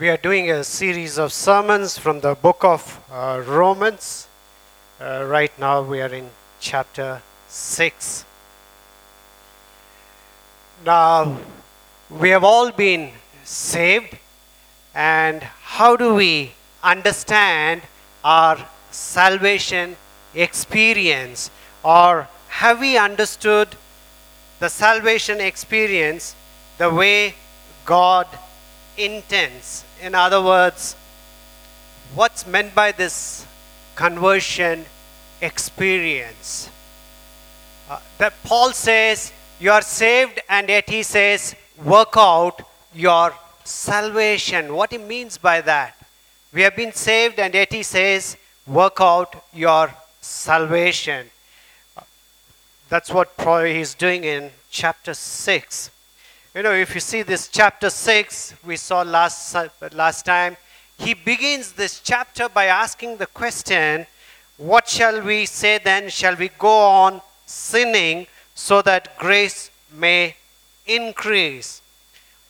We are doing a series of sermons from the book of Romans. Right now we are in chapter 6. Now, we have all been saved, and how do we understand our salvation experience? Or have we understood the salvation experience the way God intends? In other words, what's meant by this conversion experience? That Paul says, you are saved, and yet he says, work out your salvation. What he means by that? We have been saved, and yet he says, work out your salvation. That's what he is doing in chapter 6. You know, if you see this chapter 6, we saw last time, he begins this chapter by asking the question, what shall we say then? Shall we go on sinning so that grace may increase?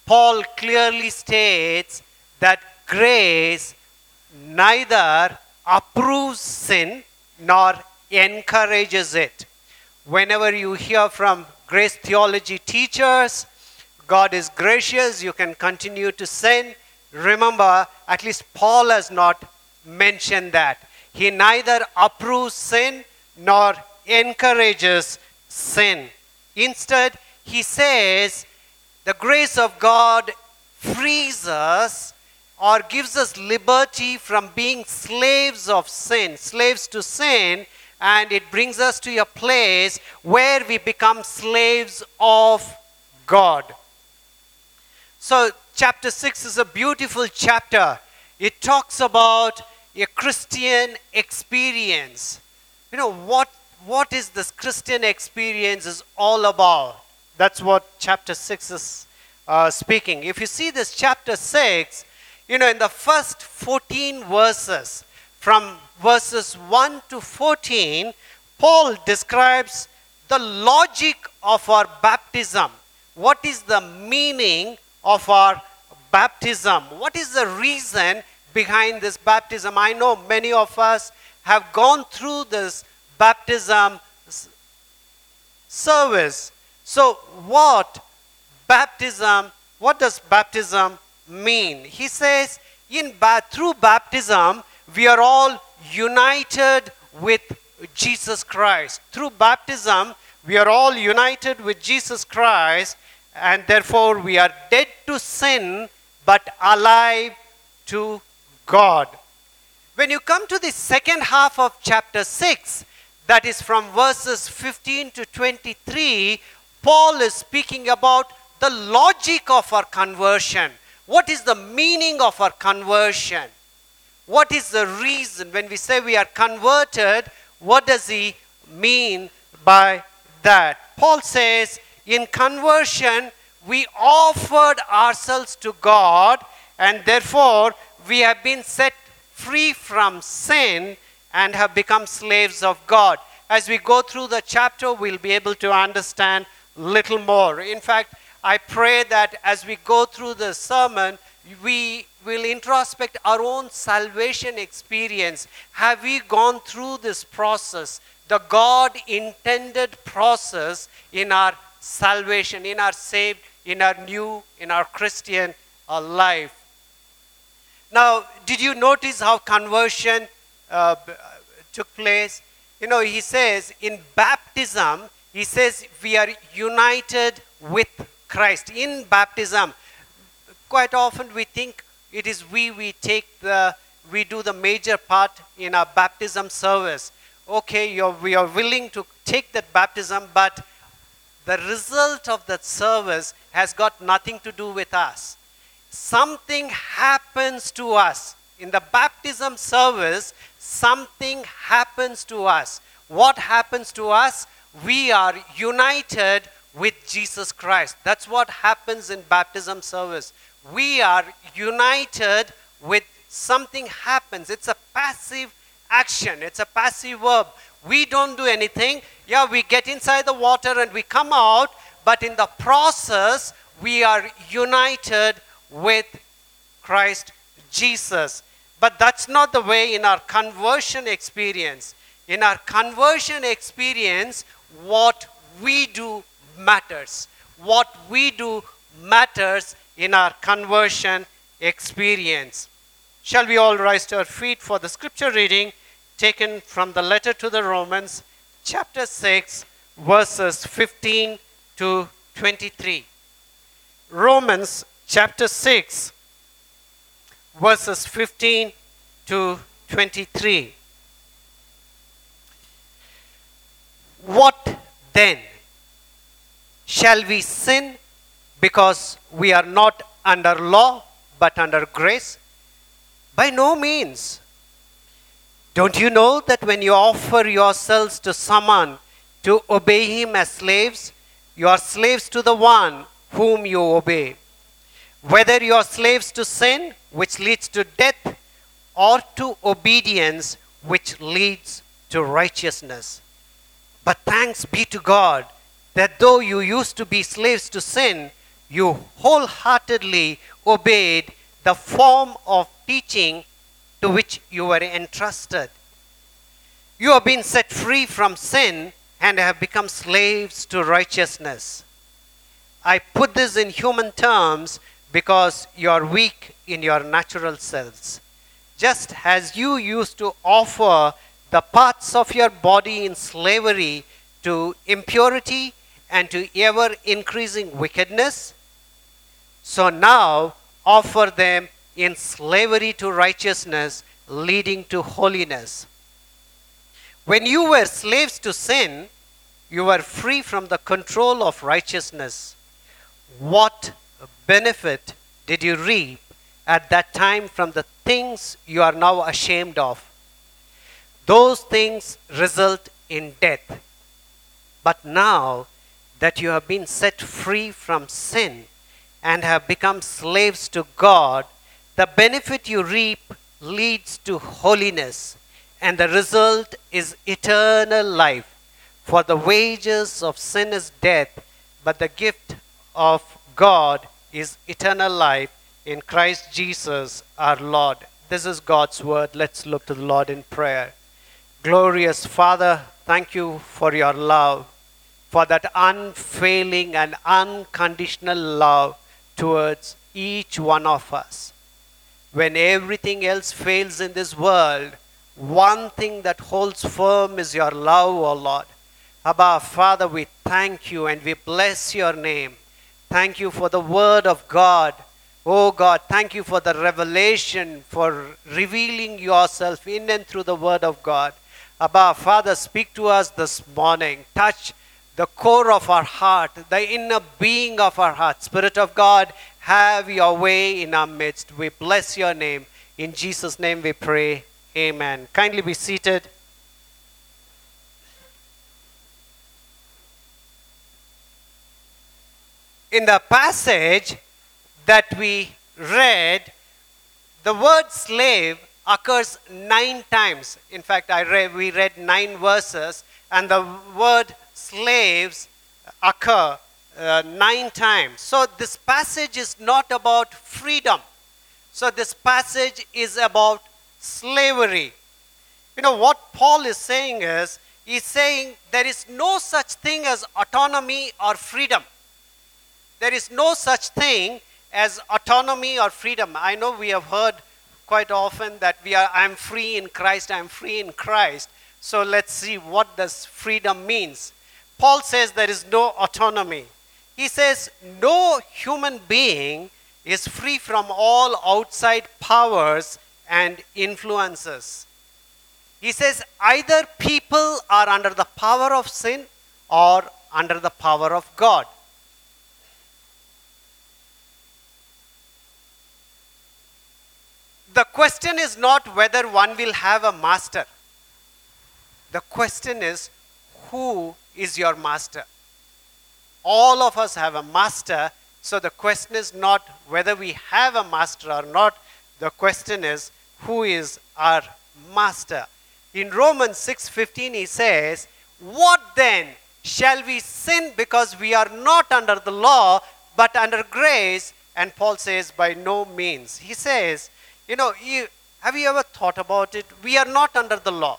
Paul clearly states that grace neither approves sin nor encourages it. Whenever you hear from grace theology teachers, God is gracious, you can continue to sin. Remember, at least Paul has not mentioned that. He neither approves sin nor encourages sin. Instead, he says the grace of God frees us or gives us liberty from being slaves of sin, slaves to sin, and it brings us to a place where we become slaves of God. So chapter 6 is a beautiful chapter. It talks about a Christian experience. You know, what is this Christian experience is all about? That's what chapter 6 is speaking. If you see this chapter 6, you know, in the first 14 verses, from verses 1 to 14, Paul describes the logic of our baptism. What is the meaning of our baptism? What is the reason behind this baptism? I know many of us have gone through this baptism service. So what does baptism mean? He says, through baptism, we are all united with Jesus Christ. Through baptism, we are all united with Jesus Christ, and therefore we are dead to sin but alive to God. When you come to the second half of chapter 6, that is from verses 15 to 23, Paul is speaking about the logic of our conversion. What is the meaning of our conversion? What is the reason? When we say we are converted, what does he mean by that? Paul says, in conversion, we offered ourselves to God, and therefore we have been set free from sin and have become slaves of God. As we go through the chapter, we'll be able to understand little more. In fact, I pray that as we go through the sermon, we will introspect our own salvation experience. Have we gone through this process, the God-intended process in our salvation, in our saved, in our new, in our Christian life? Now, did you notice how conversion took place? You know, he says in baptism, he says we are united with Christ. In baptism, quite often we think it is we do the major part in our baptism service. Okay, we are willing to take that baptism, but the result of that service has got nothing to do with us. Something happens to us. In the baptism service, something happens to us. What happens to us? We are united with Jesus Christ. That's what happens in baptism service. We are united with something happens. It's a passive action. It's a passive verb. We don't do anything. Yeah, we get inside the water and we come out, but in the process, we are united with Christ Jesus. But that's not the way in our conversion experience. In our conversion experience, what we do matters. What we do matters in our conversion experience. Shall we all rise to our feet for the scripture reading taken from the letter to the Romans, chapter 6, verses 15 to 23. Romans chapter 6, verses 15 to 23. What then? Shall we sin because we are not under law but under grace? By no means. Don't you know that when you offer yourselves to someone to obey him as slaves, you are slaves to the one whom you obey, whether you are slaves to sin, which leads to death, or to obedience, which leads to righteousness. But thanks be to God that though you used to be slaves to sin, you wholeheartedly obeyed the form of teaching to which you were entrusted. You have been set free from sin and have become slaves to righteousness. I put this in human terms because you are weak in your natural selves. Just as you used to offer the parts of your body in slavery to impurity and to ever-increasing wickedness, so now offer them in slavery to righteousness, leading to holiness. When you were slaves to sin, you were free from the control of righteousness. What benefit did you reap at that time from the things you are now ashamed of? Those things result in death. But now that you have been set free from sin and have become slaves to God, the benefit you reap leads to holiness, and the result is eternal life. For the wages of sin is death, but the gift of God is eternal life in Christ Jesus our Lord. This is God's word. Let's look to the Lord in prayer. Glorious Father, thank you for your love, for that unfailing and unconditional love towards each one of us. When everything else fails in this world, one thing that holds firm is your love, O Lord. Abba, Father, we thank you and we bless your name. Thank you for the word of God. Oh God, thank you for the revelation, for revealing yourself in and through the word of God. Abba, Father, speak to us this morning. Touch the core of our heart, the inner being of our heart. Spirit of God, have your way in our midst. We bless your name. In Jesus' name we pray. Amen. Kindly be seated. In the passage that we read, the word slave occurs 9 times. In fact, we read 9 verses, and the word slaves occur 9 times. So this passage is not about freedom. So this passage is about slavery. You know, what Paul is saying is, he's saying there is no such thing as autonomy or freedom. There is no such thing as autonomy or freedom. I know we have heard quite often that I'm free in Christ, I'm free in Christ. So let's see what does freedom means. Paul says there is no autonomy. He says no human being is free from all outside powers and influences. He says either people are under the power of sin or under the power of God. The question is not whether one will have a master. The question is, who is your master? All of us have a master, so the question is not whether we have a master or not. The question is, who is our master? In Romans 6:15, he says, what then? Shall we sin because we are not under the law, but under grace? And Paul says, by no means. He says, You know, have you ever thought about it? We are not under the law.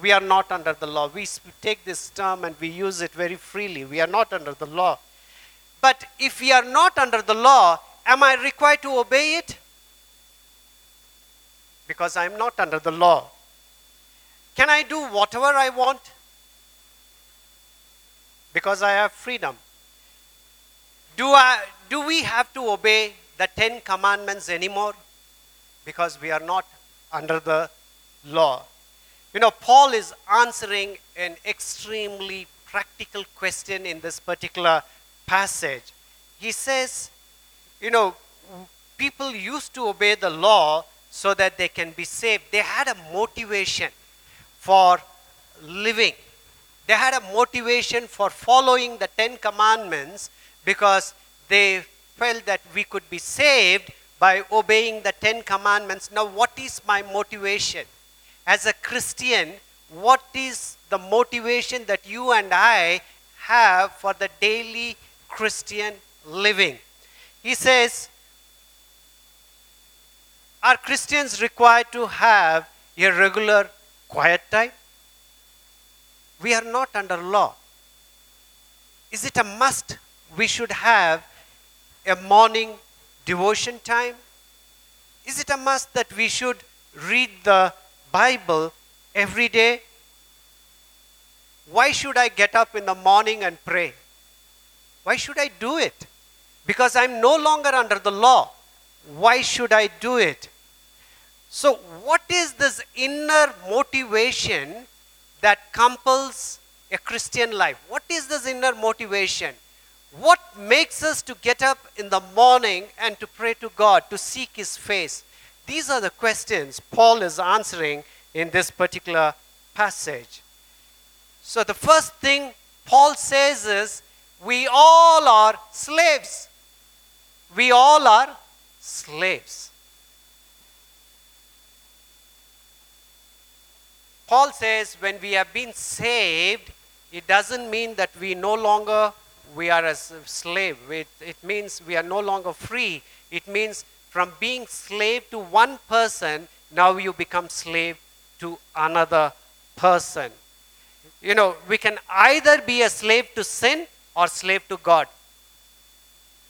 We are not under the law. We take this term and we use it very freely. We are not under the law. But if we are not under the law, am I required to obey it? Because I am not under the law. Can I do whatever I want? Because I have freedom. Do we have to obey the Ten Commandments anymore? Because we are not under the law. You know, Paul is answering an extremely practical question in this particular passage. He says, you know, people used to obey the law so that they can be saved. They had a motivation for living. They had a motivation for following the Ten Commandments because they felt that we could be saved by obeying the Ten Commandments. Now, what is my motivation? As a Christian, what is the motivation that you and I have for the daily Christian living? He says, are Christians required to have a regular quiet time? We are not under law. Is it a must we should have a morning devotion time? Is it a must that we should read the Bible every day? Why should I get up in the morning and pray? Why should I do it? Because I'm no longer under the law. Why should I do it? So what is this inner motivation that compels a Christian life? What is this inner motivation? What makes us to get up in the morning and to pray to God, to seek His face? These are the questions Paul is answering in this particular passage. So the first thing Paul says is, we all are slaves. We all are slaves. Paul says when we have been saved, it doesn't mean that we are a slave. It means we are no longer free. It means from being slave to one person, now you become slave to another person. You know, we can either be a slave to sin or slave to God.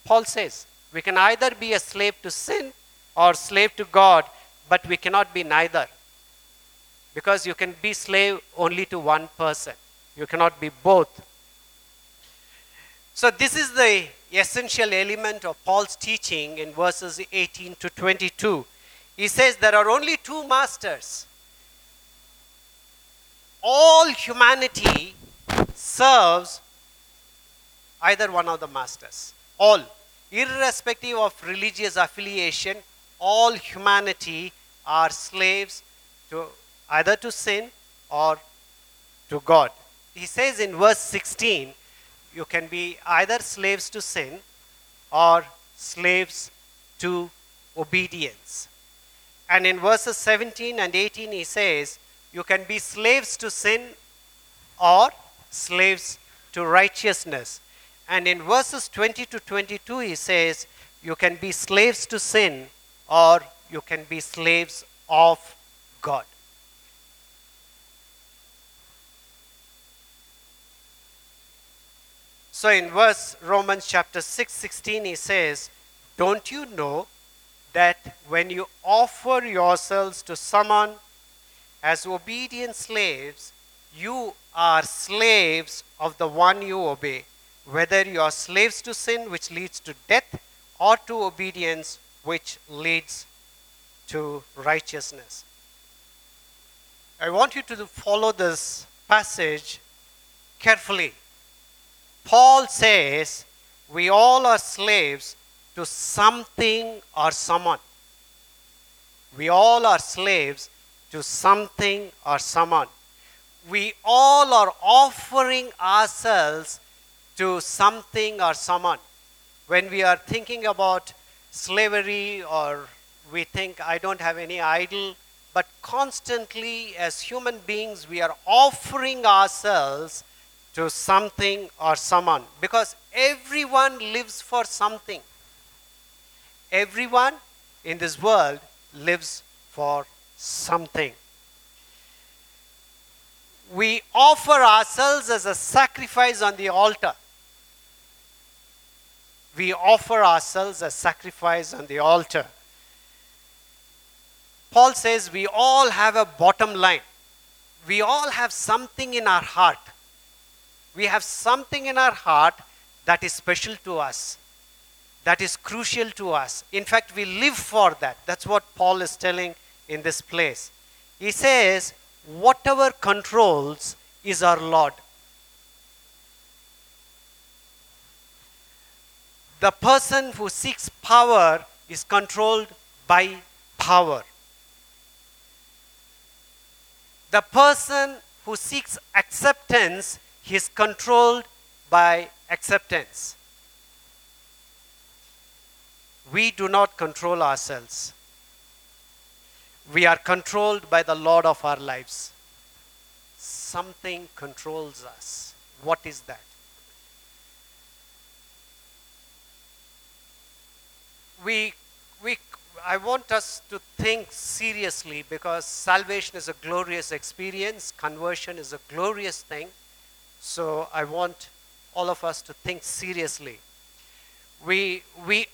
Paul says we can either be a slave to sin or slave to God, but we cannot be neither. Because you can be slave only to one person. You cannot be both. So this is the essential element of Paul's teaching in verses 18 to 22. He says there are only two masters. All humanity serves either one of the masters. All. Irrespective of religious affiliation, all humanity are slaves to either to sin or to God. He says in verse 16, you can be either slaves to sin or slaves to obedience. And in verses 17 and 18, he says, you can be slaves to sin or slaves to righteousness. And in verses 20 to 22, he says, you can be slaves to sin or you can be slaves of God. So in Romans chapter 6:16, he says, don't you know that when you offer yourselves to someone as obedient slaves, you are slaves of the one you obey, whether you are slaves to sin, which leads to death, or to obedience, which leads to righteousness. I want you to follow this passage carefully. Paul says we all are slaves to something or someone. We all are slaves to something or someone. We all are offering ourselves to something or someone. When we are thinking about slavery, or we think I don't have any idol, but constantly as human beings we are offering ourselves to something or someone. Because everyone lives for something. Everyone in this world lives for something. We offer ourselves as a sacrifice on the altar. We offer ourselves as sacrifice on the altar. Paul says we all have a bottom line. We all have something in our heart. We have something in our heart that is special to us, that is crucial to us. In fact, we live for that. That's what Paul is telling in this place. He says, whatever controls is our Lord. The person who seeks power is controlled by power. The person who seeks acceptance is controlled by acceptance. We do not control ourselves. We are controlled by the Lord of our lives. Something controls us. What is that? I want us to think seriously, because salvation is a glorious experience. Conversion is a glorious thing. So I want all of us to think seriously. We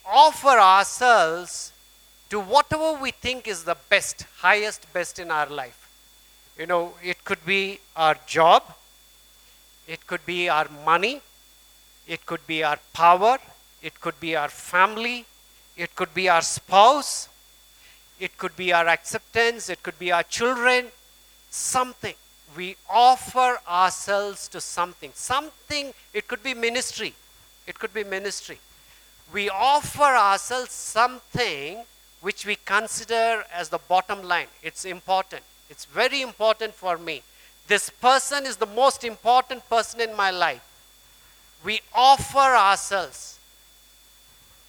offer ourselves to whatever we think is the best, highest best in our life. You know, it could be our job, it could be our money, it could be our power, it could be our family, it could be our spouse, it could be our acceptance, it could be our children, something. We offer ourselves to something. Something, it could be ministry, it could be ministry. We offer ourselves something which we consider as the bottom line. It's important. It's very important for me. This person is the most important person in my life. We offer ourselves,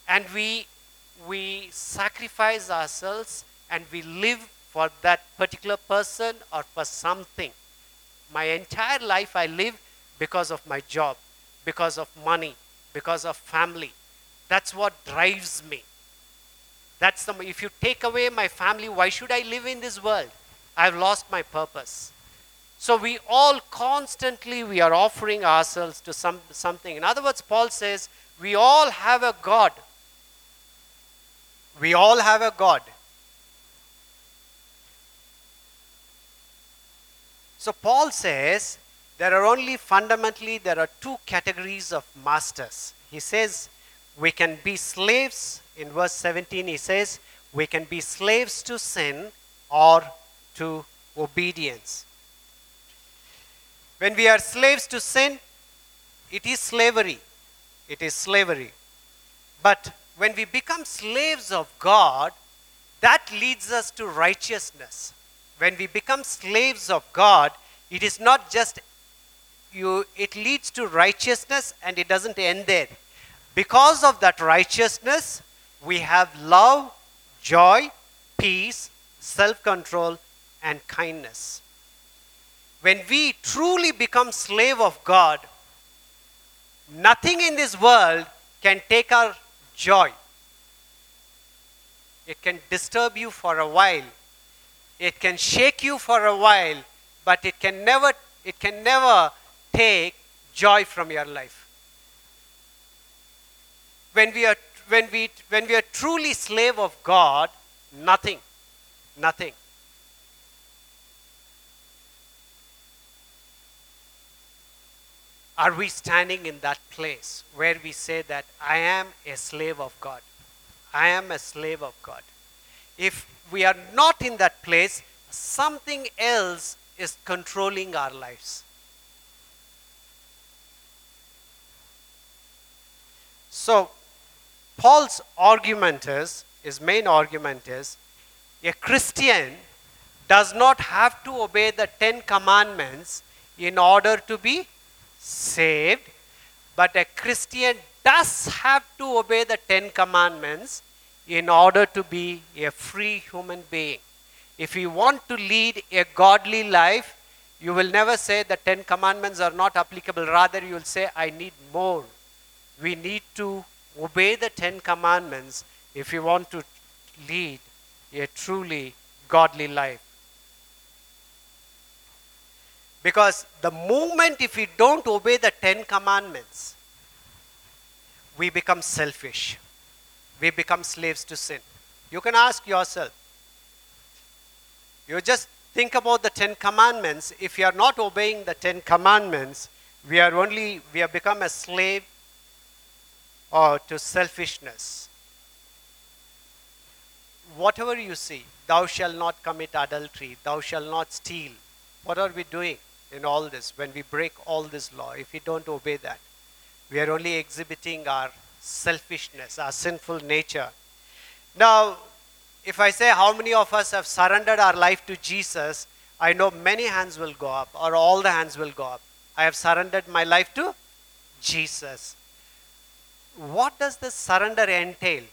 and we sacrifice ourselves, and we live for that particular person or for something. My entire life I live because of my job, because of money, because of family. That's what drives me. That's the, if you take away my family, why should I live in this world? I've lost my purpose. So we all constantly, we are offering ourselves to something. In other words, Paul says, we all have a God. We all have a God. So Paul says, there are two categories of masters. He says, we can be slaves. In verse 17, he says, we can be slaves to sin or to obedience. When we are slaves to sin, it is slavery. It is slavery. But when we become slaves of God, that leads us to righteousness. When we become slaves of God, it is not just you, it leads to righteousness, and it doesn't end there. Because of that righteousness, we have love, joy, peace, self-control, and kindness. When we truly become slave of God, nothing in this world can take our joy. It can disturb you for a while. It can shake you for a while, but it can never take joy from your life. When we are truly slave of God, nothing. Are we standing in that place where we say that I am a slave of God? I am a slave of God. If we are not in that place, something else is controlling our lives. So Paul's argument is, his main argument is, a Christian does not have to obey the 10 Commandments in order to be saved, but a Christian does have to obey the 10 Commandments in order to be a free human being. If you want to lead a godly life, you will never say the 10 Commandments are not applicable. Rather, you will say, I need more. We need to obey the 10 Commandments if you want to lead a truly godly life. Because the moment if we don't obey the Ten Commandments, we become selfish. We become slaves to sin. You can ask yourself. You just think about the Ten Commandments. If you are not obeying the Ten Commandments, we have become a slave or to selfishness. Whatever you see, thou shalt not commit adultery, thou shalt not steal. What are we doing in all this when we break all this law? If we don't obey that, we are only exhibiting our selfishness, our sinful nature. Now, if I say how many of us have surrendered our life to Jesus, I know many hands will go up, or all the hands will go up. I have surrendered my life to Jesus. What does this surrender entail?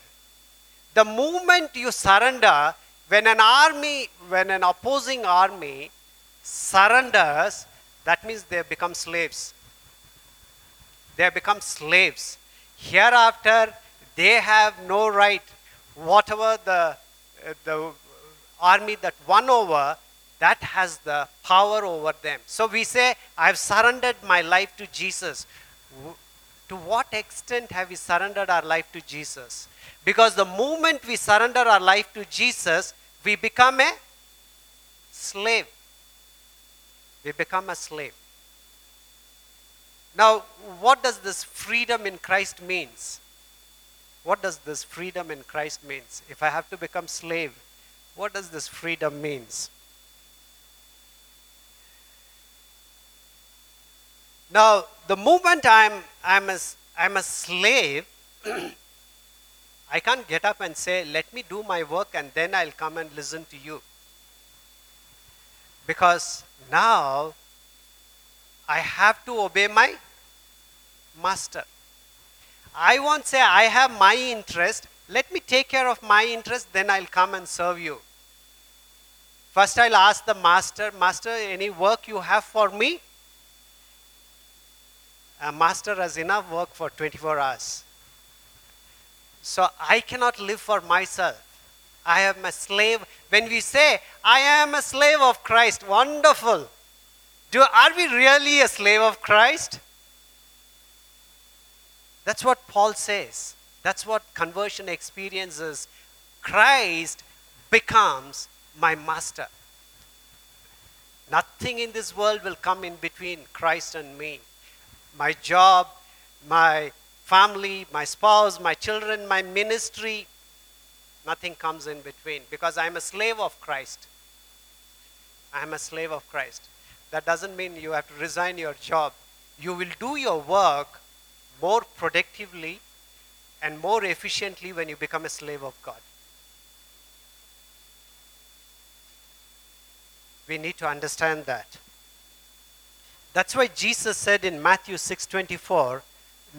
The moment you surrender, when an opposing army surrenders, that means they become slaves. They have become slaves. Hereafter, they have no right. Whatever the army that won over, that has the power over them. So we say, I have surrendered my life to Jesus. To what extent have we surrendered our life to Jesus? Because the moment we surrender our life to Jesus, we become a slave. We become a slave. Now, what does this freedom in Christ means? What does this freedom in Christ means? If I have to become slave, what does this freedom means? Now, the moment I'm a slave, I can't get up and say, let me do my work and then I'll come and listen to you. Because now, I have to obey my master. I won't say, I have my interest. Let me take care of my interest, then I'll come and serve you. First, I'll ask the master, Master, any work you have for me? A master has enough work for 24 hours. So I cannot live for myself. I am a slave. When we say, I am a slave of Christ, wonderful. Are we really a slave of Christ? That's what Paul says. That's what conversion experience is. Christ becomes my master. Nothing in this world will come in between Christ and me. My job, my family, my spouse, my children, my ministry, nothing comes in between because I'm a slave of Christ. I'm a slave of Christ. That doesn't mean you have to resign your job. You will do your work more productively and more efficiently when you become a slave of God. We need to understand that. That's why Jesus said in Matthew 6:24,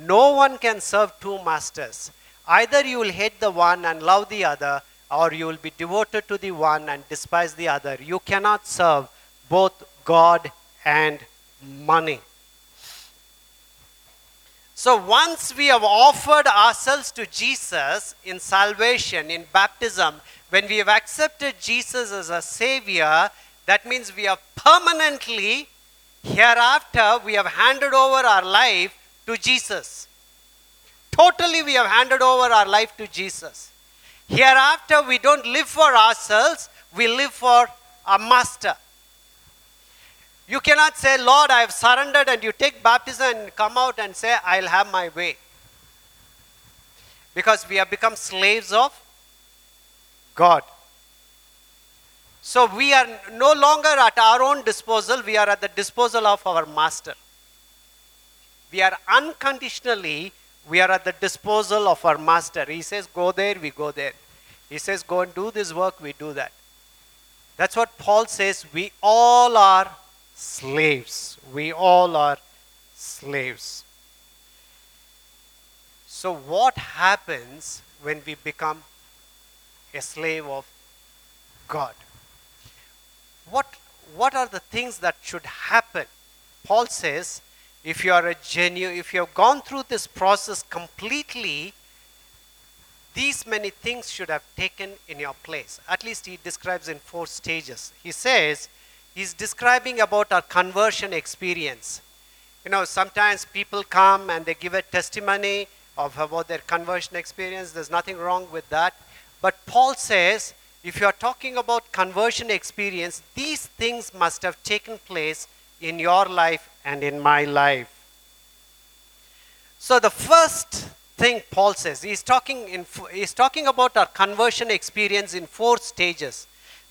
no one can serve two masters. Either you will hate the one and love the other, or you will be devoted to the one and despise the other. You cannot serve both God and money. So once we have offered ourselves to Jesus in salvation, in baptism, when we have accepted Jesus as a Savior, that means we have permanently, hereafter, we have handed over our life to Jesus. Totally we have handed over our life to Jesus. Hereafter, we don't live for ourselves, we live for our master. You cannot say, Lord, I have surrendered, and you take baptism and come out and say, I'll have my way. Because we have become slaves of God. So we are no longer at our own disposal, we are at the disposal of our master. We are at the disposal of our master. He says, go there, we go there. He says, go and do this work, we do that. That's what Paul says, we all are slaves. We all are slaves. So what happens when we become a slave of God? What are the things that should happen? Paul says, if you have gone through this process completely, These many things should have taken in your place. At least he describes in four stages. He says, he's describing about our conversion experience. You know, sometimes people come and they give a testimony of about their conversion experience. There's nothing wrong with that. But Paul says, if you are talking about conversion experience, these things must have taken place in your life and in my life. So the first thing Paul says, he's talking about our conversion experience in four stages.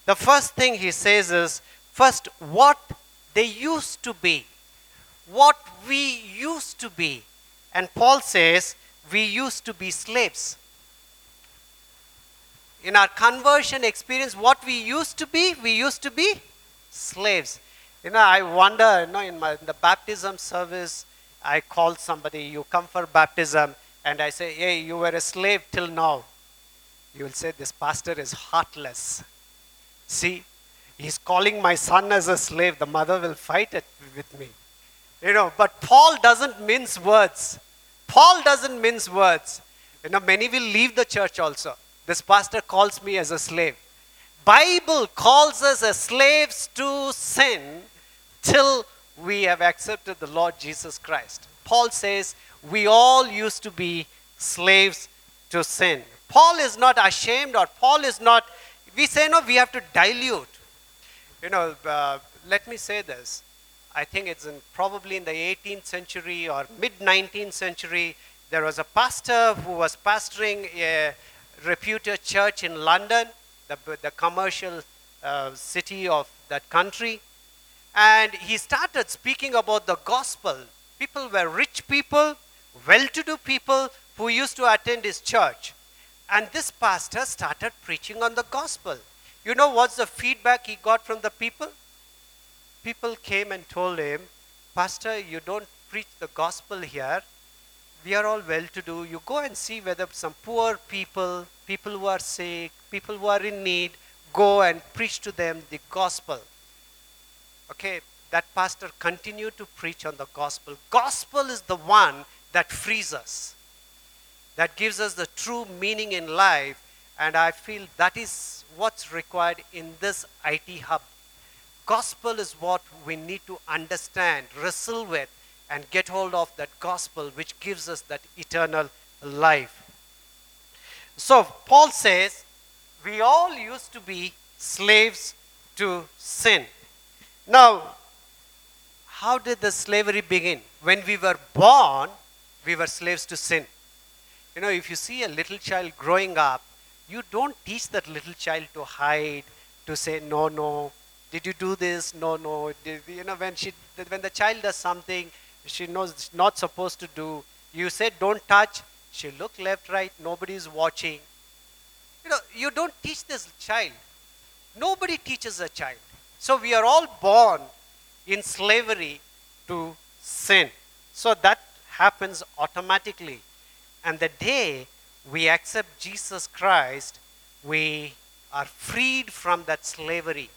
The first thing he says is, first, what they used to be, what we used to be. And Paul says, we used to be slaves. In our conversion experience, what we used to be slaves. You know, I wonder, you know, in the baptism service, I called somebody, you come for baptism, and I say, hey, you were a slave till now. You will say, this pastor is heartless. See, he's calling my son as a slave. The mother will fight it with me. You know, but Paul doesn't mince words. Paul doesn't mince words. You know, many will leave the church also. This pastor calls me as a slave. Bible calls us as slaves to sin till we have accepted the Lord Jesus Christ. Paul says we all used to be slaves to sin. Paul is not ashamed, or Paul is not, we say no, we have to dilute. You know, let me say this. I think it's probably in the 18th century or mid-19th century, there was a pastor who was pastoring a reputed church in London, the commercial city of that country. And he started speaking about the gospel. People were rich people, well-to-do people who used to attend his church. And this pastor started preaching on the gospel. You know what's the feedback he got from the people? People came and told him, Pastor, you don't preach the gospel here. We are all well-to-do. You go and see whether some poor people, people who are sick, people who are in need, go and preach to them the gospel. Okay, that pastor continued to preach on the gospel. Gospel is the one that frees us, that gives us the true meaning in life. And I feel that is what's required in this IT hub. Gospel is what we need to understand, wrestle with, and get hold of that gospel which gives us that eternal life. So Paul says, we all used to be slaves to sin. Now, how did the slavery begin? When we were born, we were slaves to sin. You know, if you see a little child growing up, you don't teach that little child to hide, to say, no, no, did you do this? No, no. You know, when the child does something, she knows it's not supposed to do. You said, don't touch. She looked left, right. Nobody's watching. You know, you don't teach this child. Nobody teaches a child. So we are all born in slavery to sin. So that happens automatically. And the day we accept Jesus Christ, we are freed from that slavery.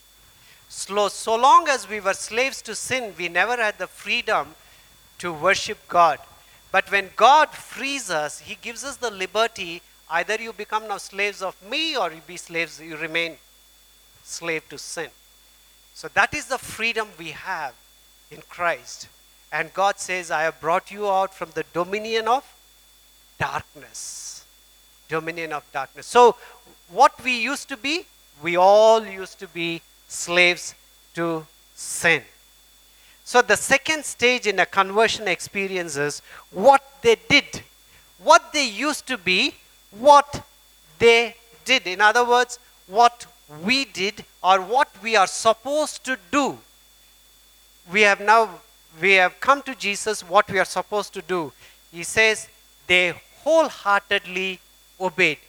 So long as we were slaves to sin, we never had the freedom to worship God. But when God frees us, he gives us the liberty. Either you become now slaves of me, or you remain slave to sin. So that is the freedom we have in Christ. And God says, I have brought you out from the dominion of darkness. Dominion of darkness. So what we used to be, we all used to be slaves to sin. So the second stage in a conversion experience is what they did. What they used to be, what they did. In other words, what we did or what we are supposed to do. We have come to Jesus, what we are supposed to do. He says, they wholeheartedly obeyed.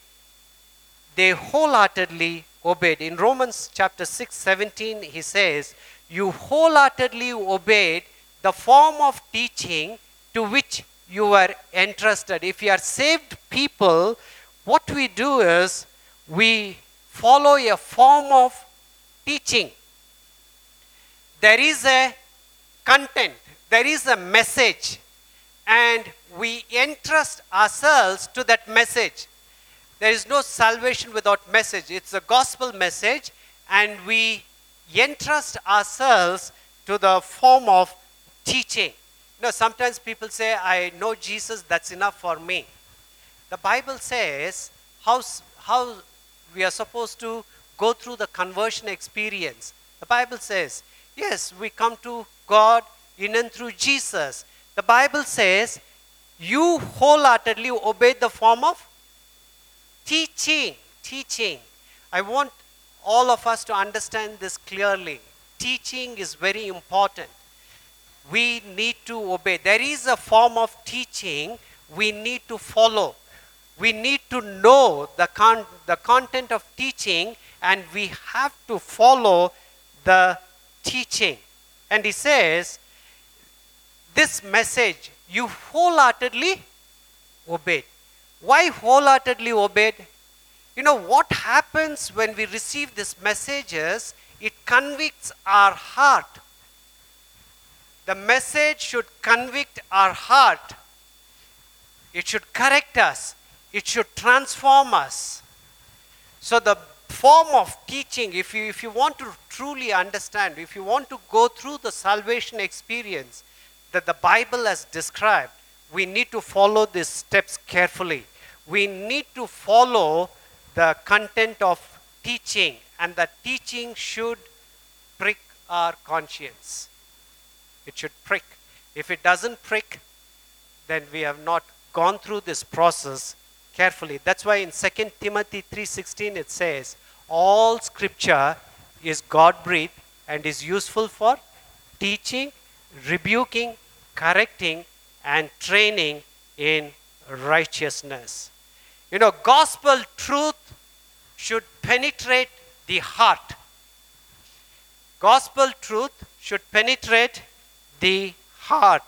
They wholeheartedly obeyed. In Romans chapter 6:17, he says, you wholeheartedly obeyed the form of teaching to which you were entrusted. If you are saved people, what we do is we follow a form of teaching. There is a content, there is a message, and we entrust ourselves to that message. There is no salvation without message. It's a gospel message, and we entrust ourselves to the form of teaching. You know, sometimes people say, I know Jesus, that's enough for me. The Bible says how we are supposed to go through the conversion experience. The Bible says, yes, we come to God in and through Jesus. The Bible says, you wholeheartedly obey the form of teaching. Teaching. I want all of us to understand this clearly. Teaching is very important. We need to obey. There is a form of teaching we need to follow. We need to know the content of teaching, and we have to follow the teaching. And he says, this message, you wholeheartedly obeyed. Why wholeheartedly obeyed? You know, what happens when we receive these messages, it convicts our heart. The message should convict our heart. It should correct us. It should transform us. So the form of teaching, if you want to truly understand, if you want to go through the salvation experience that the Bible has described, we need to follow these steps carefully. We need to follow the content of teaching, and the teaching should prick our conscience. It should prick. If it doesn't prick, then we have not gone through this process carefully. That's why in 2 Timothy 3:16 it says, all scripture is God-breathed and is useful for teaching, rebuking, correcting, and training in righteousness. You know, gospel truth should penetrate the heart. Gospel truth should penetrate the heart.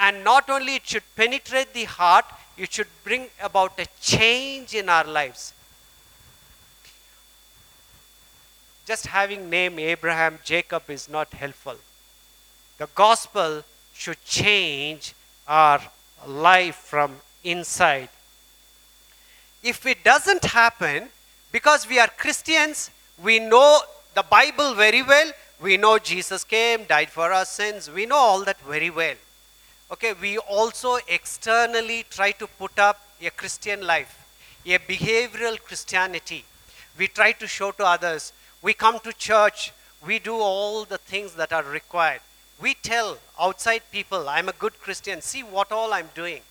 And not only it should penetrate the heart, it should bring about a change in our lives. Just having name Abraham, Jacob is not helpful. The gospel should change our life from inside. If it doesn't happen, because we are Christians, we know the Bible very well, we know Jesus came, died for our sins, we know all that very well. Okay, we also externally try to put up a Christian life, a behavioral Christianity. We try to show to others, we come to church, we do all the things that are required. We tell outside people, I'm a good Christian, see what all I'm doing.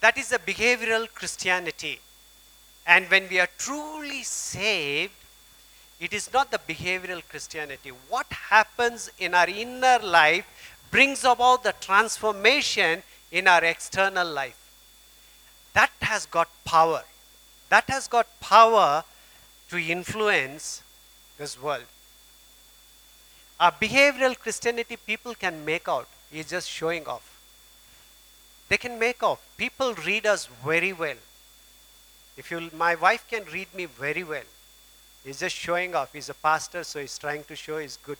That is a behavioral Christianity. And when we are truly saved, it is not the behavioral Christianity. What happens in our inner life brings about the transformation in our external life. That has got power. That has got power to influence this world. Our behavioral Christianity, people can make out, is just showing off. They can make out. People read us very well. My wife can read me very well. He's just showing off. He's a pastor, so he's trying to show he's good.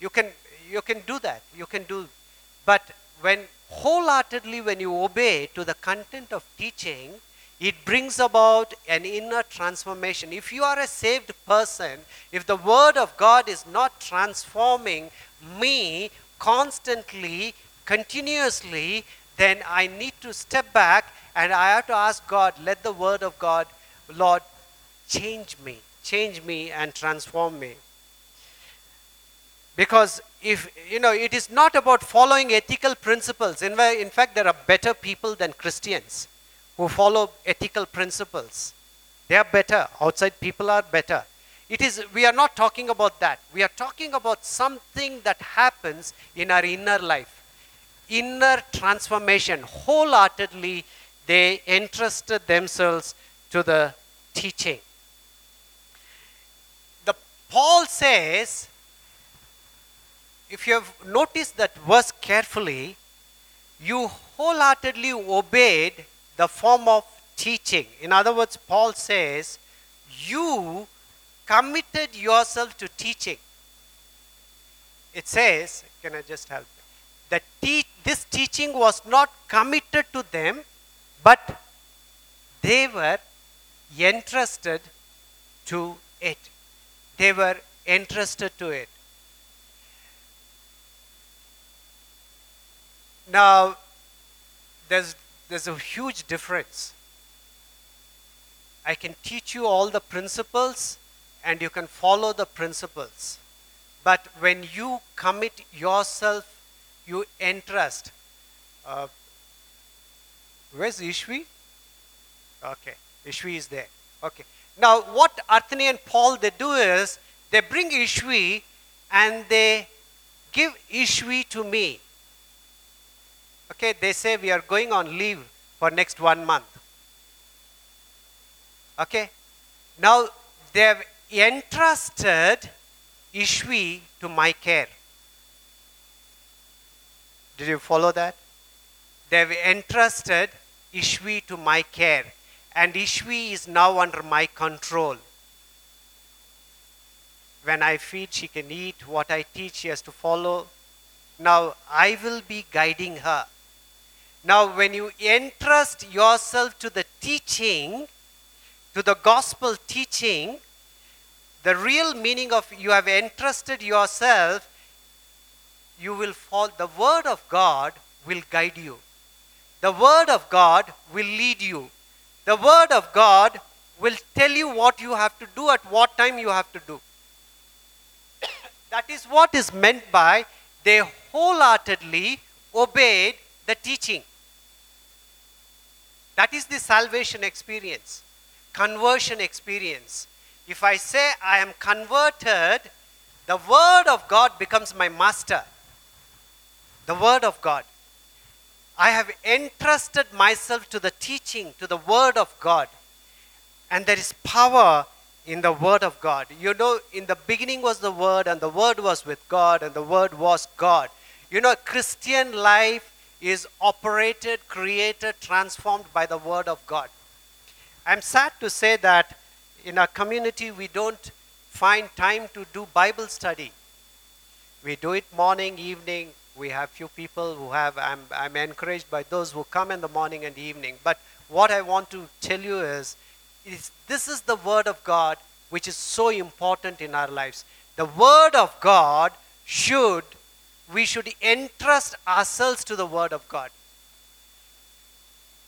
You can do that. But wholeheartedly when you obey to the content of teaching, it brings about an inner transformation. If you are a saved person, if the word of God is not transforming me constantly, continuously, then I need to step back and I have to ask God, let the word of God, Lord, change me and transform me. Because it is not about following ethical principles. In fact, there are better people than Christians who follow ethical principles. They are better. Outside people are better. We are not talking about that. We are talking about something that happens in our inner life. Inner transformation. Wholeheartedly, they entrusted themselves to the teaching. Paul says, if you have noticed that verse carefully, you wholeheartedly obeyed the form of teaching. In other words, Paul says, you committed yourself to teaching. It says, can I just help? This teaching was not committed to them, but they were entrusted to it. They were entrusted to it. Now, there's a huge difference. I can teach you all the principles and you can follow the principles. But when you commit yourself, you entrust. Where's Ishvi? Okay, Ishvi is there. Okay. Now, what Arthani and Paul, they do is, they bring Ishvi and they give Ishvi to me. Okay, they say we are going on leave for next 1 month. Okay, now they have entrusted Ishvi to my care. Did you follow that? They have entrusted Ishvi to my care. And Ishvi is now under my control. When I feed, she can eat. What I teach, she has to follow. Now, I will be guiding her. Now, when you entrust yourself to the teaching, to the gospel teaching, the real meaning of you have entrusted yourself, you will follow. The word of God will guide you. The word of God will lead you. The word of God will tell you what you have to do, at what time you have to do. That is what is meant by they wholeheartedly obeyed the teaching. That is the salvation experience, conversion experience. If I say I am converted, the word of God becomes my master. The word of God. I have entrusted myself to the teaching, to the word of God. And there is power in the word of God. You know, in the beginning was the word, and the word was with God, and the word was God. You know, Christian life is operated, created, transformed by the word of God. I'm sad to say that in our community, we don't find time to do Bible study. We do it morning, evening. We have few people who have, I'm encouraged by those who come in the morning and evening. But what I want to tell you is this is the word of God, which is so important in our lives. The word of God we should entrust ourselves to the word of God.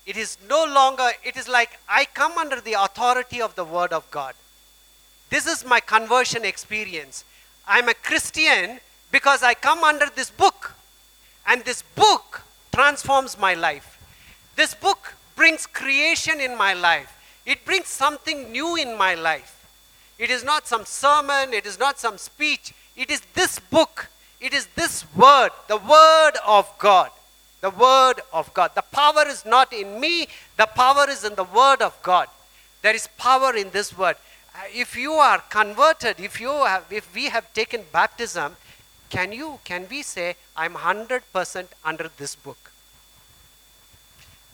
It is no longer, it is like I come under the authority of the word of God. This is my conversion experience. I'm a Christian because I come under this book. And this book transforms my life. This book brings creation in my life. It brings something new in my life. It is not some sermon. It is not some speech. It is this book. It is this word. The word of God. The word of God. The power is not in me. The power is in the word of God. There is power in this word. If you are converted, if we have taken baptism, can we say, I'm 100% under this book?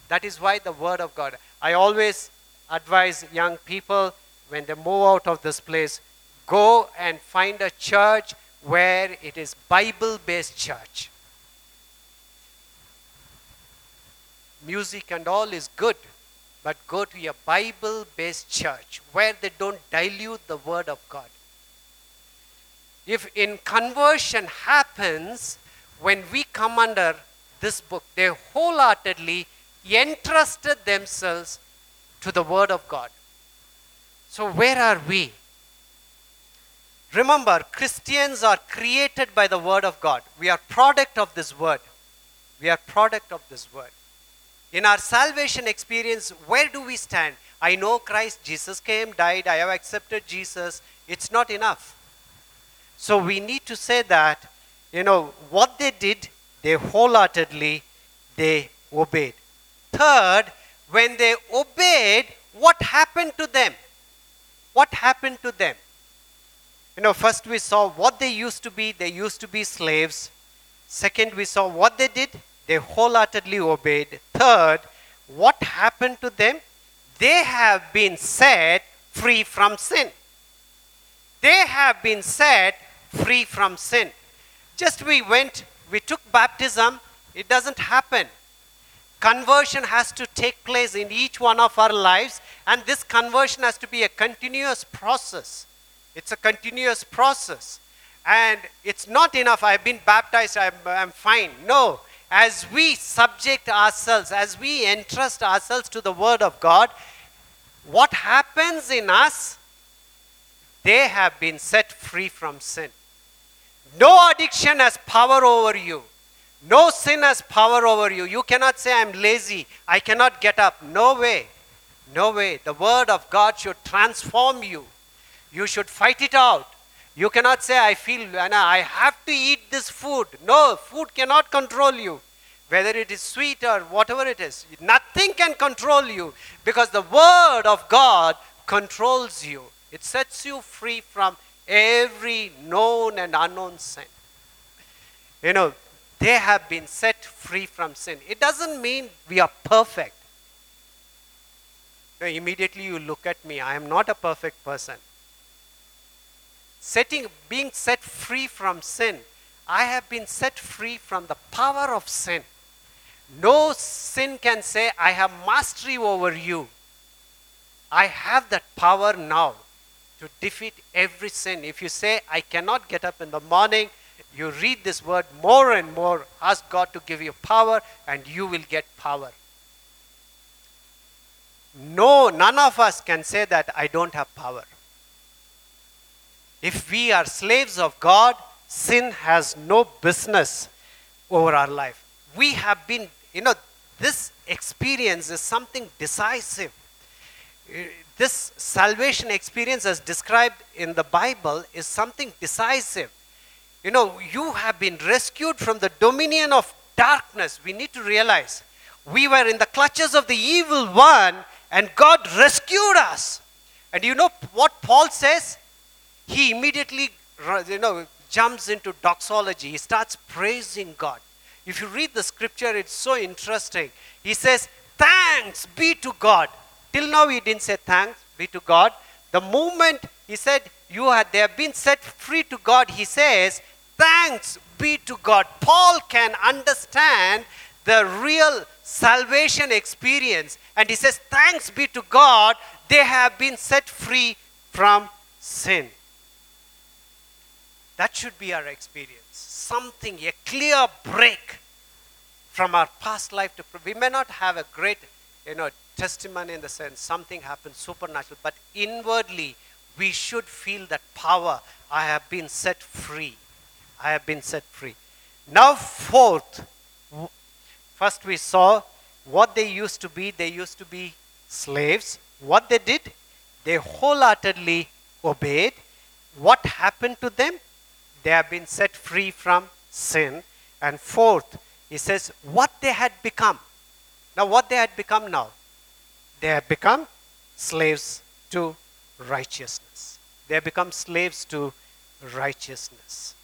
That is why the word of God. I always advise young people, when they move out of this place, go and find a church where it is Bible-based church. Music and all is good, but go to a Bible-based church where they don't dilute the word of God. If in conversion happens when we come under this book, they wholeheartedly entrusted themselves to the word of God. So where are we? Remember, Christians are created by the word of God. We are product of this word. We are product of this word. In our salvation experience, where do we stand? I know Christ, Jesus came, died, I have accepted Jesus. It's not enough. So we need to say that, you know, what they did, they wholeheartedly, they obeyed. Third, when they obeyed, what happened to them? What happened to them? You know, first we saw what they used to be. They used to be slaves. Second, we saw what they did. They wholeheartedly obeyed. Third, what happened to them? They have been set free from sin. They have been set free from sin. Just we took baptism. It doesn't happen. Conversion has to take place in each one of our lives, and this conversion has to be a continuous process. It's a continuous process. And it's not enough, I've been baptized, I'm fine. No, as we subject ourselves, as we entrust ourselves to the Word of God, what happens in us, they have been set free from sin. No addiction has power over you. No sin has power over you. You cannot say, I'm lazy, I cannot get up. No way. No way. The Word of God should transform you. You should fight it out. You cannot say, I feel, I have to eat this food. No, food cannot control you. Whether it is sweet or whatever it is, nothing can control you because the Word of God controls you. It sets you free from every known and unknown sin. You know, they have been set free from sin. It doesn't mean we are perfect. Now, immediately you look at me, I am not a perfect person. Being set free from sin, I have been set free from the power of sin. No sin can say, I have mastery over you. I have that power now to defeat every sin. If you say, I cannot get up in the morning, you read this word more and more, ask God to give you power and you will get power. No, none of us can say that I don't have power. If we are slaves of God, sin has no business over our life. We have been, this experience is something decisive. This salvation experience as described in the Bible is something decisive. You have been rescued from the dominion of darkness. We need to realize we were in the clutches of the evil one and God rescued us. And you know what Paul says? He immediately, jumps into doxology. He starts praising God. If you read the scripture, it's so interesting. He says, thanks be to God. Till now he didn't say thanks be to God. The moment he said, they have been set free to God, he says, thanks be to God. Paul can understand the real salvation experience. And he says, thanks be to God, they have been set free from sin. That should be our experience. Something, a clear break from our past life. We may not have a great, testimony in the sense something happened supernatural, but inwardly we should feel that power. I have been set free. I have been set free. Now fourth, first we saw what they used to be. They used to be slaves. What they did, they wholeheartedly obeyed. What happened to them? They have been set free from sin. And fourth, he says, what they had become. Now, what they had become now? They have become slaves to righteousness. They have become slaves to righteousness.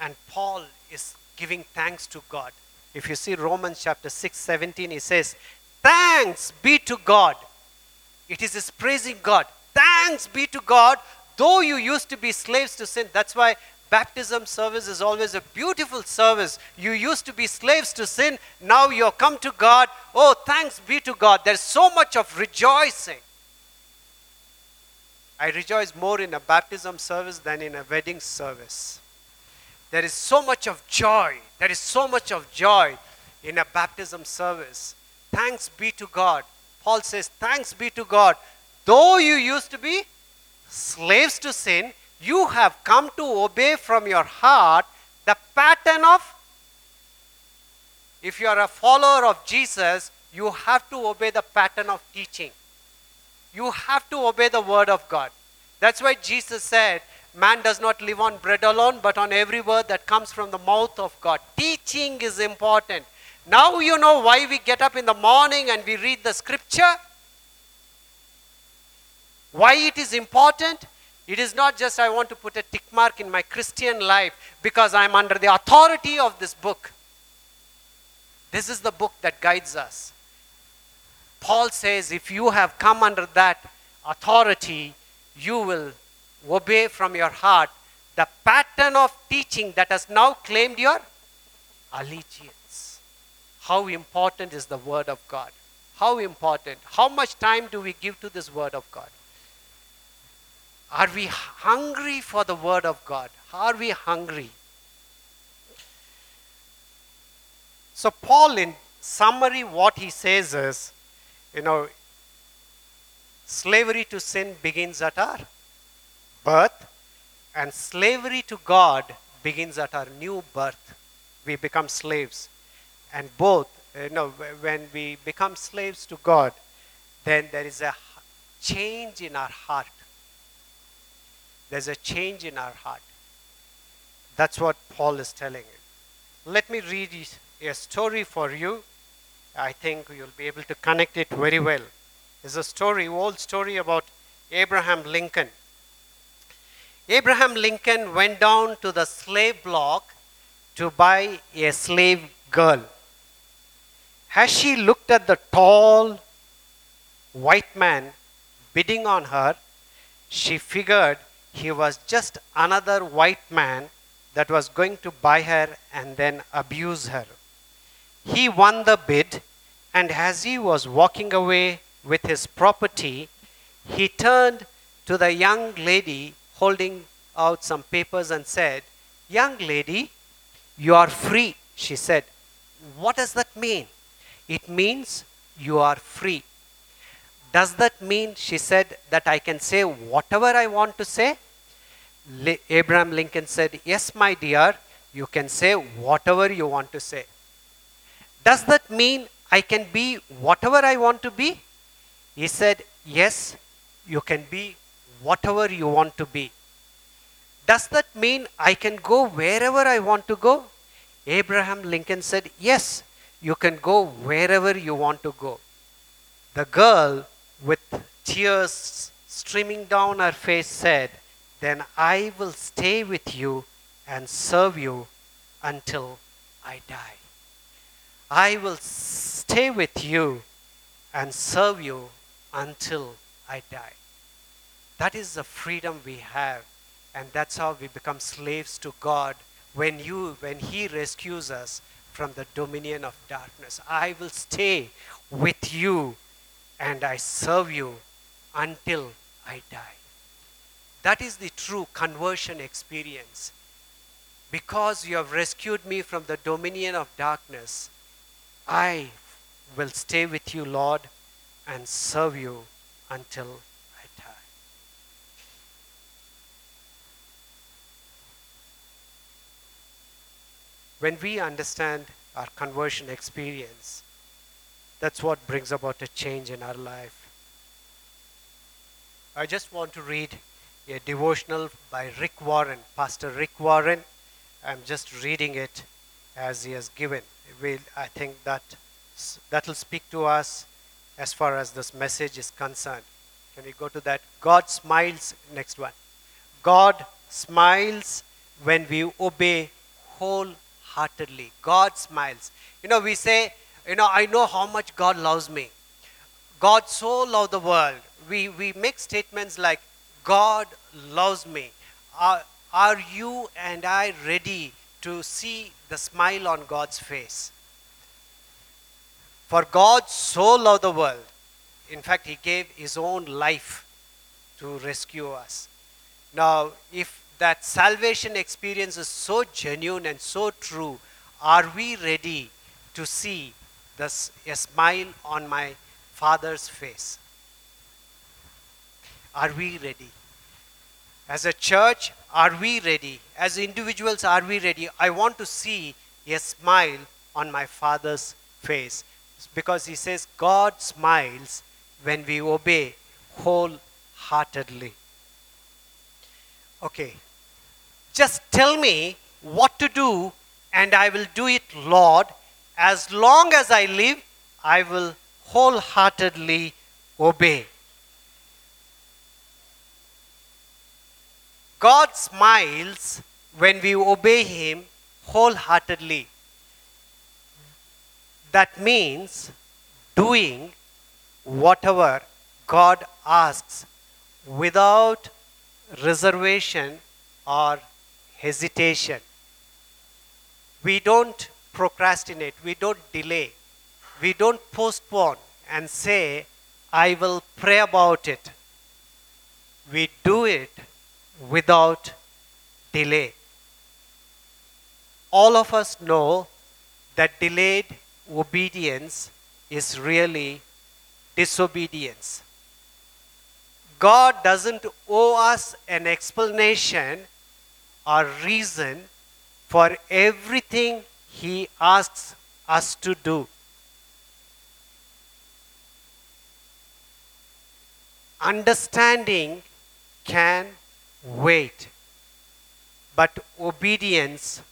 And Paul is giving thanks to God. If you see Romans chapter 6:17, he says, thanks be to God. It is his praising God. Thanks be to God. Though you used to be slaves to sin, that's why baptism service is always a beautiful service. You used to be slaves to sin, now you have come to God. Oh, thanks be to God. There's so much of rejoicing. I rejoice more in a baptism service than in a wedding service. There is so much of joy. There is so much of joy in a baptism service. Thanks be to God. Paul says, thanks be to God. Though you used to be slaves to sin, you have come to obey from your heart the pattern of, if you are a follower of Jesus, you have to obey the pattern of teaching. You have to obey the Word of God. That's why Jesus said, man does not live on bread alone, but on every word that comes from the mouth of God. Teaching is important. Now you know why we get up in the morning and we read the scripture. Why it is important? It is not just I want to put a tick mark in my Christian life because I am under the authority of this book. This is the book that guides us. Paul says if you have come under that authority, you will obey from your heart the pattern of teaching that has now claimed your allegiance. how important is the Word of God? How important? How much time do we give to this Word of God? Are we hungry for the Word of God? Are we hungry? So Paul, in summary, what he says is, slavery to sin begins at our birth, and slavery to God begins at our new birth. We become slaves. And both, when we become slaves to God, then there is a change in our heart. There's a change in our heart. That's what Paul is telling you. Let me read a story for you. I think you'll be able to connect it very well. It's a story, old story about Abraham Lincoln. Abraham Lincoln went down to the slave block to buy a slave girl. As she looked at the tall white man bidding on her, she figured he was just another white man that was going to buy her and then abuse her. He won the bid, and as he was walking away with his property, he turned to the young lady holding out some papers and said, "Young lady, you are free." She said, "What does that mean?" "It means you are free." "Does that mean," she said, "that I can say whatever I want to say?" Abraham Lincoln said, "Yes, my dear, you can say whatever you want to say." "Does that mean I can be whatever I want to be?" He said, "Yes, you can be whatever you want to be." "Does that mean I can go wherever I want to go?" Abraham Lincoln said, "Yes, you can go wherever you want to go." The girl, with tears streaming down her face, said, "Then I will stay with you and serve you until I die. I will stay with you and serve you until I die." That is the freedom we have. And that's how we become slaves to God when He rescues us from the dominion of darkness. I will stay with you and I serve you until I die. That is the true conversion experience. Because you have rescued me from the dominion of darkness, I will stay with you, Lord, and serve you until I die. When we understand our conversion experience, that's what brings about a change in our life. I just want to read a devotional by Rick Warren, Pastor Rick Warren. I'm just reading it as he has given. I think that'll speak to us as far as this message is concerned. Can we go to that? God smiles. Next one. God smiles when we obey wholeheartedly. God smiles. We say, I know how much God loves me. God so loved the world. We make statements like, God loves me. Are you and I ready to see the smile on God's face? For God so loved the world. In fact, He gave His own life to rescue us. Now, if that salvation experience is so genuine and so true, are we ready to see a smile on my Father's face? Are we ready? As a church, are we ready? As individuals, are we ready? I want to see a smile on my Father's face. Because he says, God smiles when we obey wholeheartedly. Okay. Just tell me what to do and I will do it, Lord. As long as I live, I will wholeheartedly obey. God smiles when we obey Him wholeheartedly. That means doing whatever God asks without reservation or hesitation. We don't procrastinate. We don't delay. We don't postpone and say, I will pray about it. We do it without delay. All of us know that delayed obedience is really disobedience. God doesn't owe us an explanation or reason for everything He asks us to do. Understanding can wait, but obedience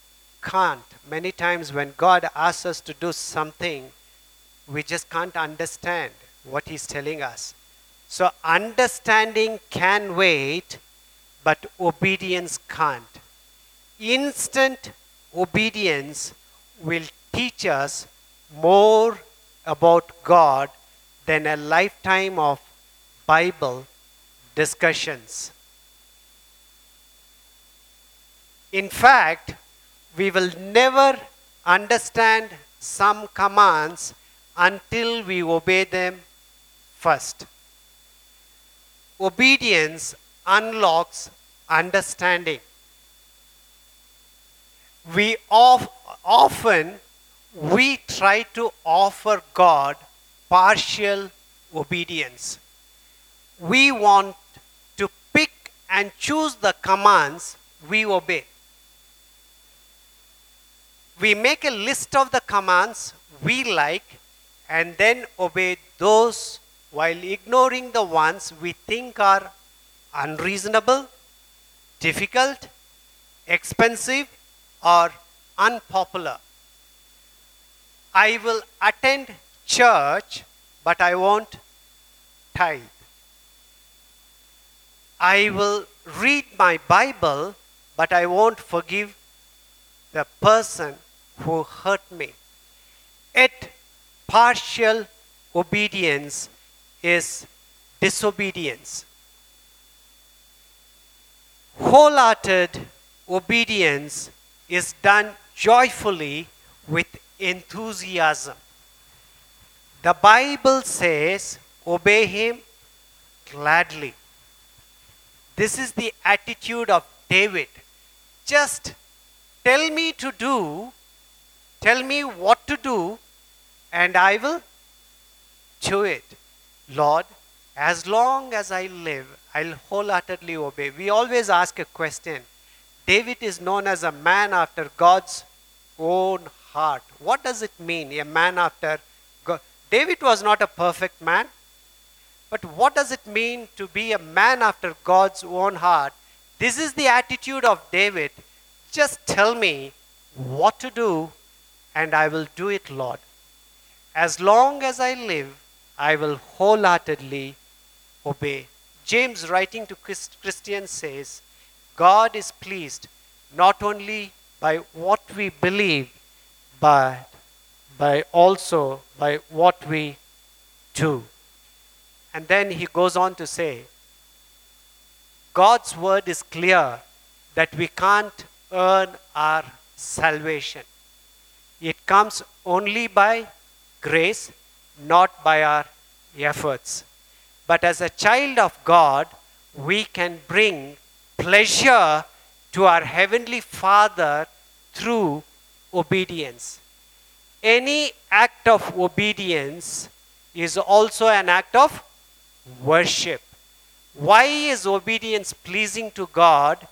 can't. Many times when God asks us to do something, we just can't understand what He's telling us. So understanding can wait, but obedience can't. Instant obedience will teach us more about God than a lifetime of Bible discussions. In fact, we will never understand some commands until we obey them first. Obedience unlocks understanding. We often try to offer God partial obedience. We want to pick and choose the commands we obey. We make a list of the commands we like and then obey those while ignoring the ones we think are unreasonable, difficult, expensive, or unpopular. I will attend church, but I won't tithe. I will read my Bible, but I won't forgive the person who hurt me. Yet, partial obedience is disobedience. Wholehearted obedience is done joyfully with enthusiasm. The Bible says, obey Him gladly. This is the attitude of David. Just tell me to do, tell me what to do, and I will do it. Lord, as long as I live, I'll wholeheartedly obey. We always ask a question. David is known as a man after God's own heart. What does it mean, a man after God? David was not a perfect man, but what does it mean to be a man after God's own heart? This is the attitude of David. Just tell me what to do, and I will do it, Lord. As long as I live, I will wholeheartedly obey. James, writing to Christians, says, God is pleased not only by what we believe, but by also by what we do. And then he goes on to say, God's word is clear that we can't earn our salvation. It comes only by grace, not by our efforts. But as a child of God, we can bring pleasure to our Heavenly Father through obedience. Any act of obedience is also an act of worship. Why is obedience pleasing to God?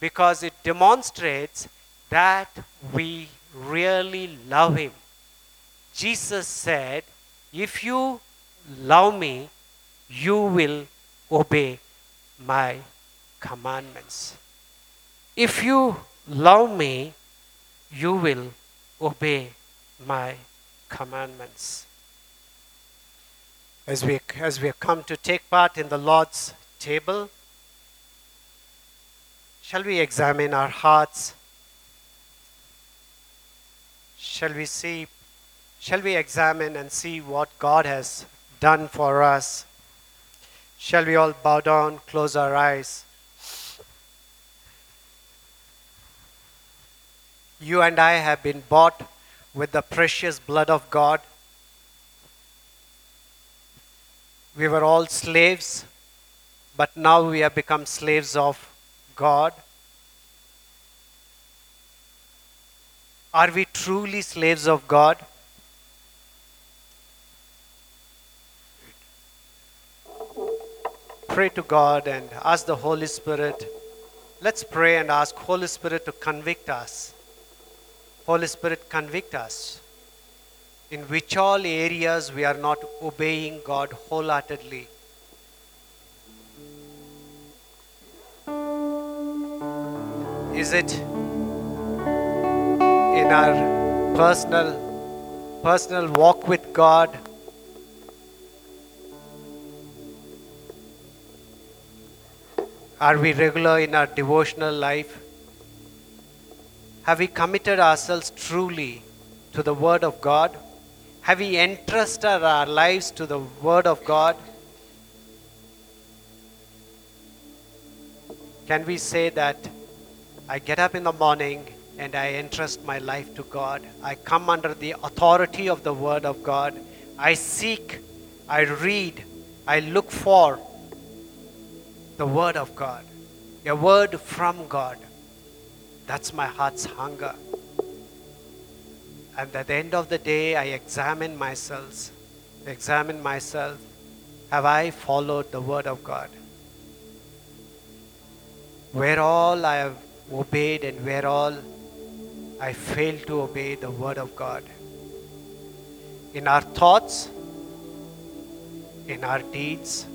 Because it demonstrates that we really love Him. Jesus said, if you love me, you will obey my commandments. If you love me, you will obey my commandments. As we have come to take part in the Lord's table, shall we examine our hearts? Shall we examine and see what God has done for us? Shall we all bow down, close our eyes? You and I have been bought with the precious blood of God. We were all slaves, but now we have become slaves of God. Are we truly slaves of God? Pray to God and ask the Holy Spirit. Let's pray and ask Holy Spirit to convict us. Holy Spirit, convict us. In which all areas we are not obeying God wholeheartedly. Is it in our personal walk with God? Are we regular in our devotional life? Have we committed ourselves truly to the Word of God? Have we entrusted our lives to the Word of God? Can we say that I get up in the morning and I entrust my life to God? I come under the authority of the Word of God. I seek, I read, I look for the Word of God, a word from God. That's my heart's hunger. And at the end of the day, I examine myself. Have I followed the Word of God? Where all I have obeyed and where all I failed to obey the Word of God. In our thoughts, in our deeds,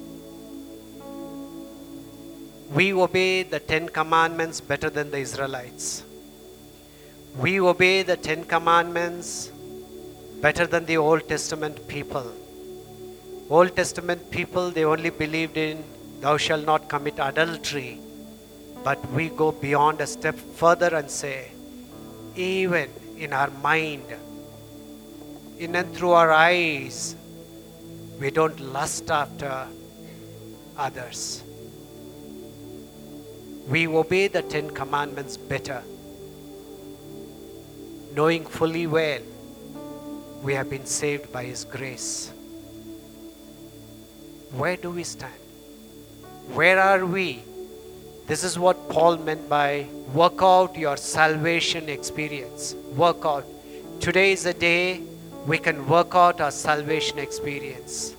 we obey the Ten Commandments better than the Israelites. We obey the Ten Commandments better than the Old Testament people. Old Testament people, they only believed in thou shalt not commit adultery. But we go beyond a step further and say, even in our mind, in and through our eyes, we don't lust after others. We obey the Ten Commandments better, knowing fully well we have been saved by His grace. Where do we stand? Where are we? This is what Paul meant by work out your salvation experience. Work out. Today is a day we can work out our salvation experience.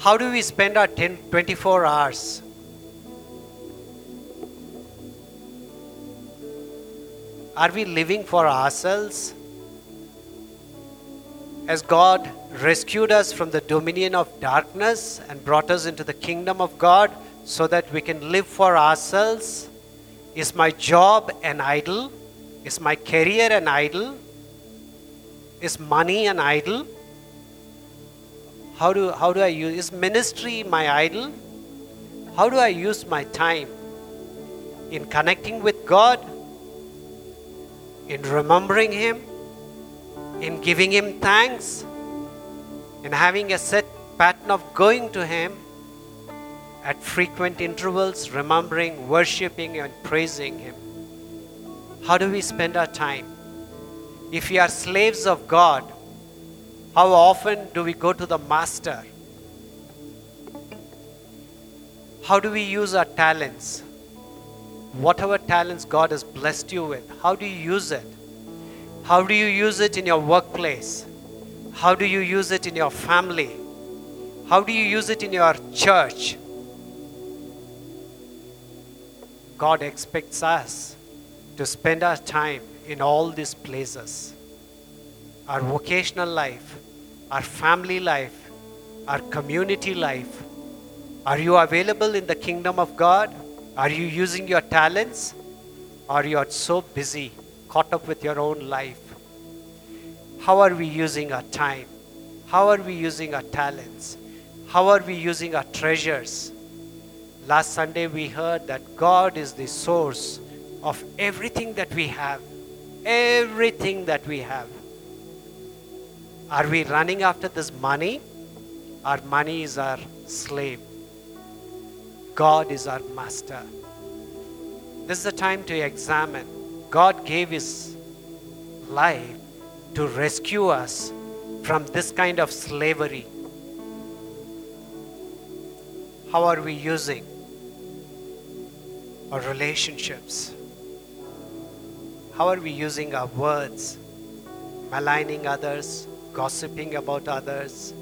How do we spend our 24 hours? Are we living for ourselves? Has God rescued us from the dominion of darkness and brought us into the kingdom of God so that we can live for ourselves? Is my job an idol? Is my career an idol? Is money an idol? How do I use? Is ministry my idol? How do I use my time? In connecting with God? In remembering Him, in giving Him thanks, in having a set pattern of going to Him at frequent intervals, remembering, worshiping and praising Him. How do we spend our time? If we are slaves of God, how often do we go to the Master? How do we use our talents? Whatever talents God has blessed you with, how do you use it? How do you use it in your workplace? How do you use it in your family? How do you use it in your church? God expects us to spend our time in all these places. Our vocational life, our family life, our community life. Are you available in the kingdom of God? Are you using your talents? Or you are so busy, caught up with your own life? How are we using our time? How are we using our talents? How are we using our treasures? Last Sunday we heard that God is the source of everything that we have. Everything that we have. Are we running after this money? Our money is our slave. God is our master. This is the time to examine. God gave His life to rescue us from this kind of slavery. How are we using our relationships? How are we using our words? Maligning others, gossiping about others.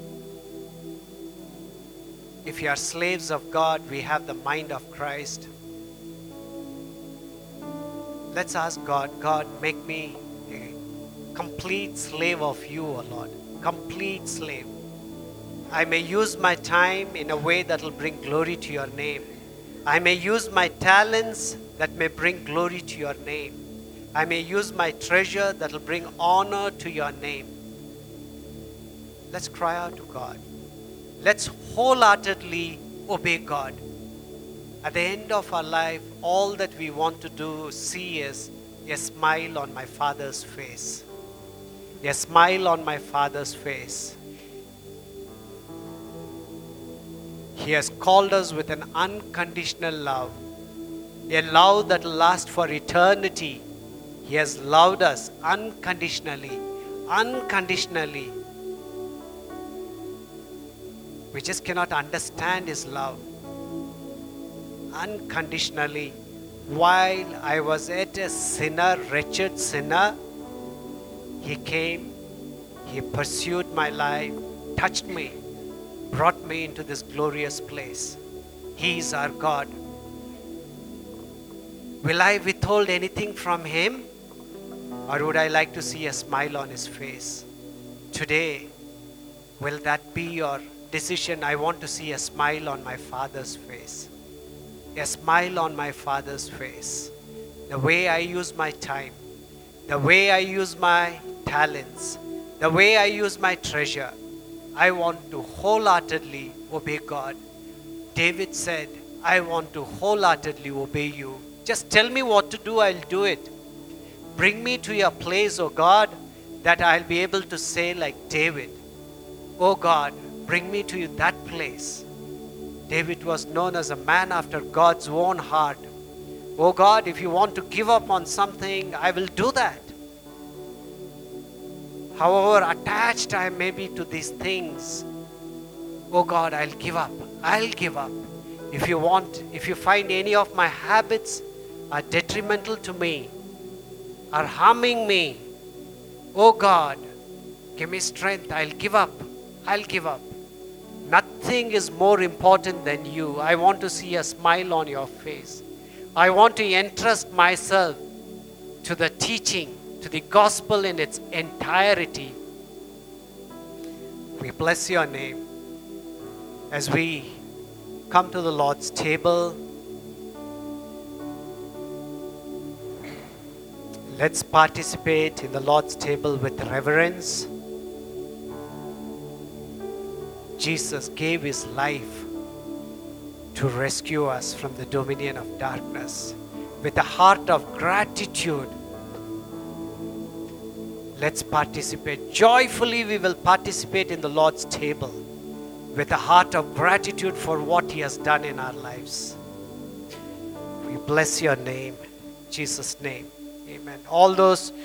If we are slaves of God, we have the mind of Christ. Let's ask God, God, make me a complete slave of you, O Lord. Complete slave. I may use my time in a way that will bring glory to your name. I may use my talents that may bring glory to your name. I may use my treasure that will bring honor to your name. Let's cry out to God. Let's wholeheartedly obey God. At the end of our life, all that we want to do, see is a smile on my Father's face. A smile on my Father's face. He has called us with an unconditional love, a love that lasts for eternity. He has loved us unconditionally, unconditionally. We just cannot understand His love. Unconditionally, while I was yet a sinner, wretched sinner, He came, He pursued my life, touched me, brought me into this glorious place. He is our God. Will I withhold anything from Him? Or would I like to see a smile on His face? Today, will that be your decision? I want to see a smile on my Father's face. A smile on my Father's face. The way I use my time, the way I use my talents, the way I use my treasure, I want to wholeheartedly obey God. David said, I want to wholeheartedly obey you. Just tell me what to do, I'll do it. Bring me to your place, O God, that I'll be able to say like David, O God, bring me to that place. David was known as a man after God's own heart. Oh God, if you want to give up on something, I will do that. However attached I may be to these things, oh God, I'll give up. I'll give up. If you find any of my habits are detrimental to me, are harming me, oh God, give me strength. I'll give up. I'll give up. Nothing is more important than you. I want to see a smile on your face. I want to entrust myself to the teaching, to the gospel in its entirety. We bless your name. As we come to the Lord's table, let's participate in the Lord's table with reverence. Jesus gave His life to rescue us from the dominion of darkness. With a heart of gratitude, let's participate. Joyfully we will participate in the Lord's table with a heart of gratitude for what He has done in our lives. We bless your name. In Jesus' name, amen. All those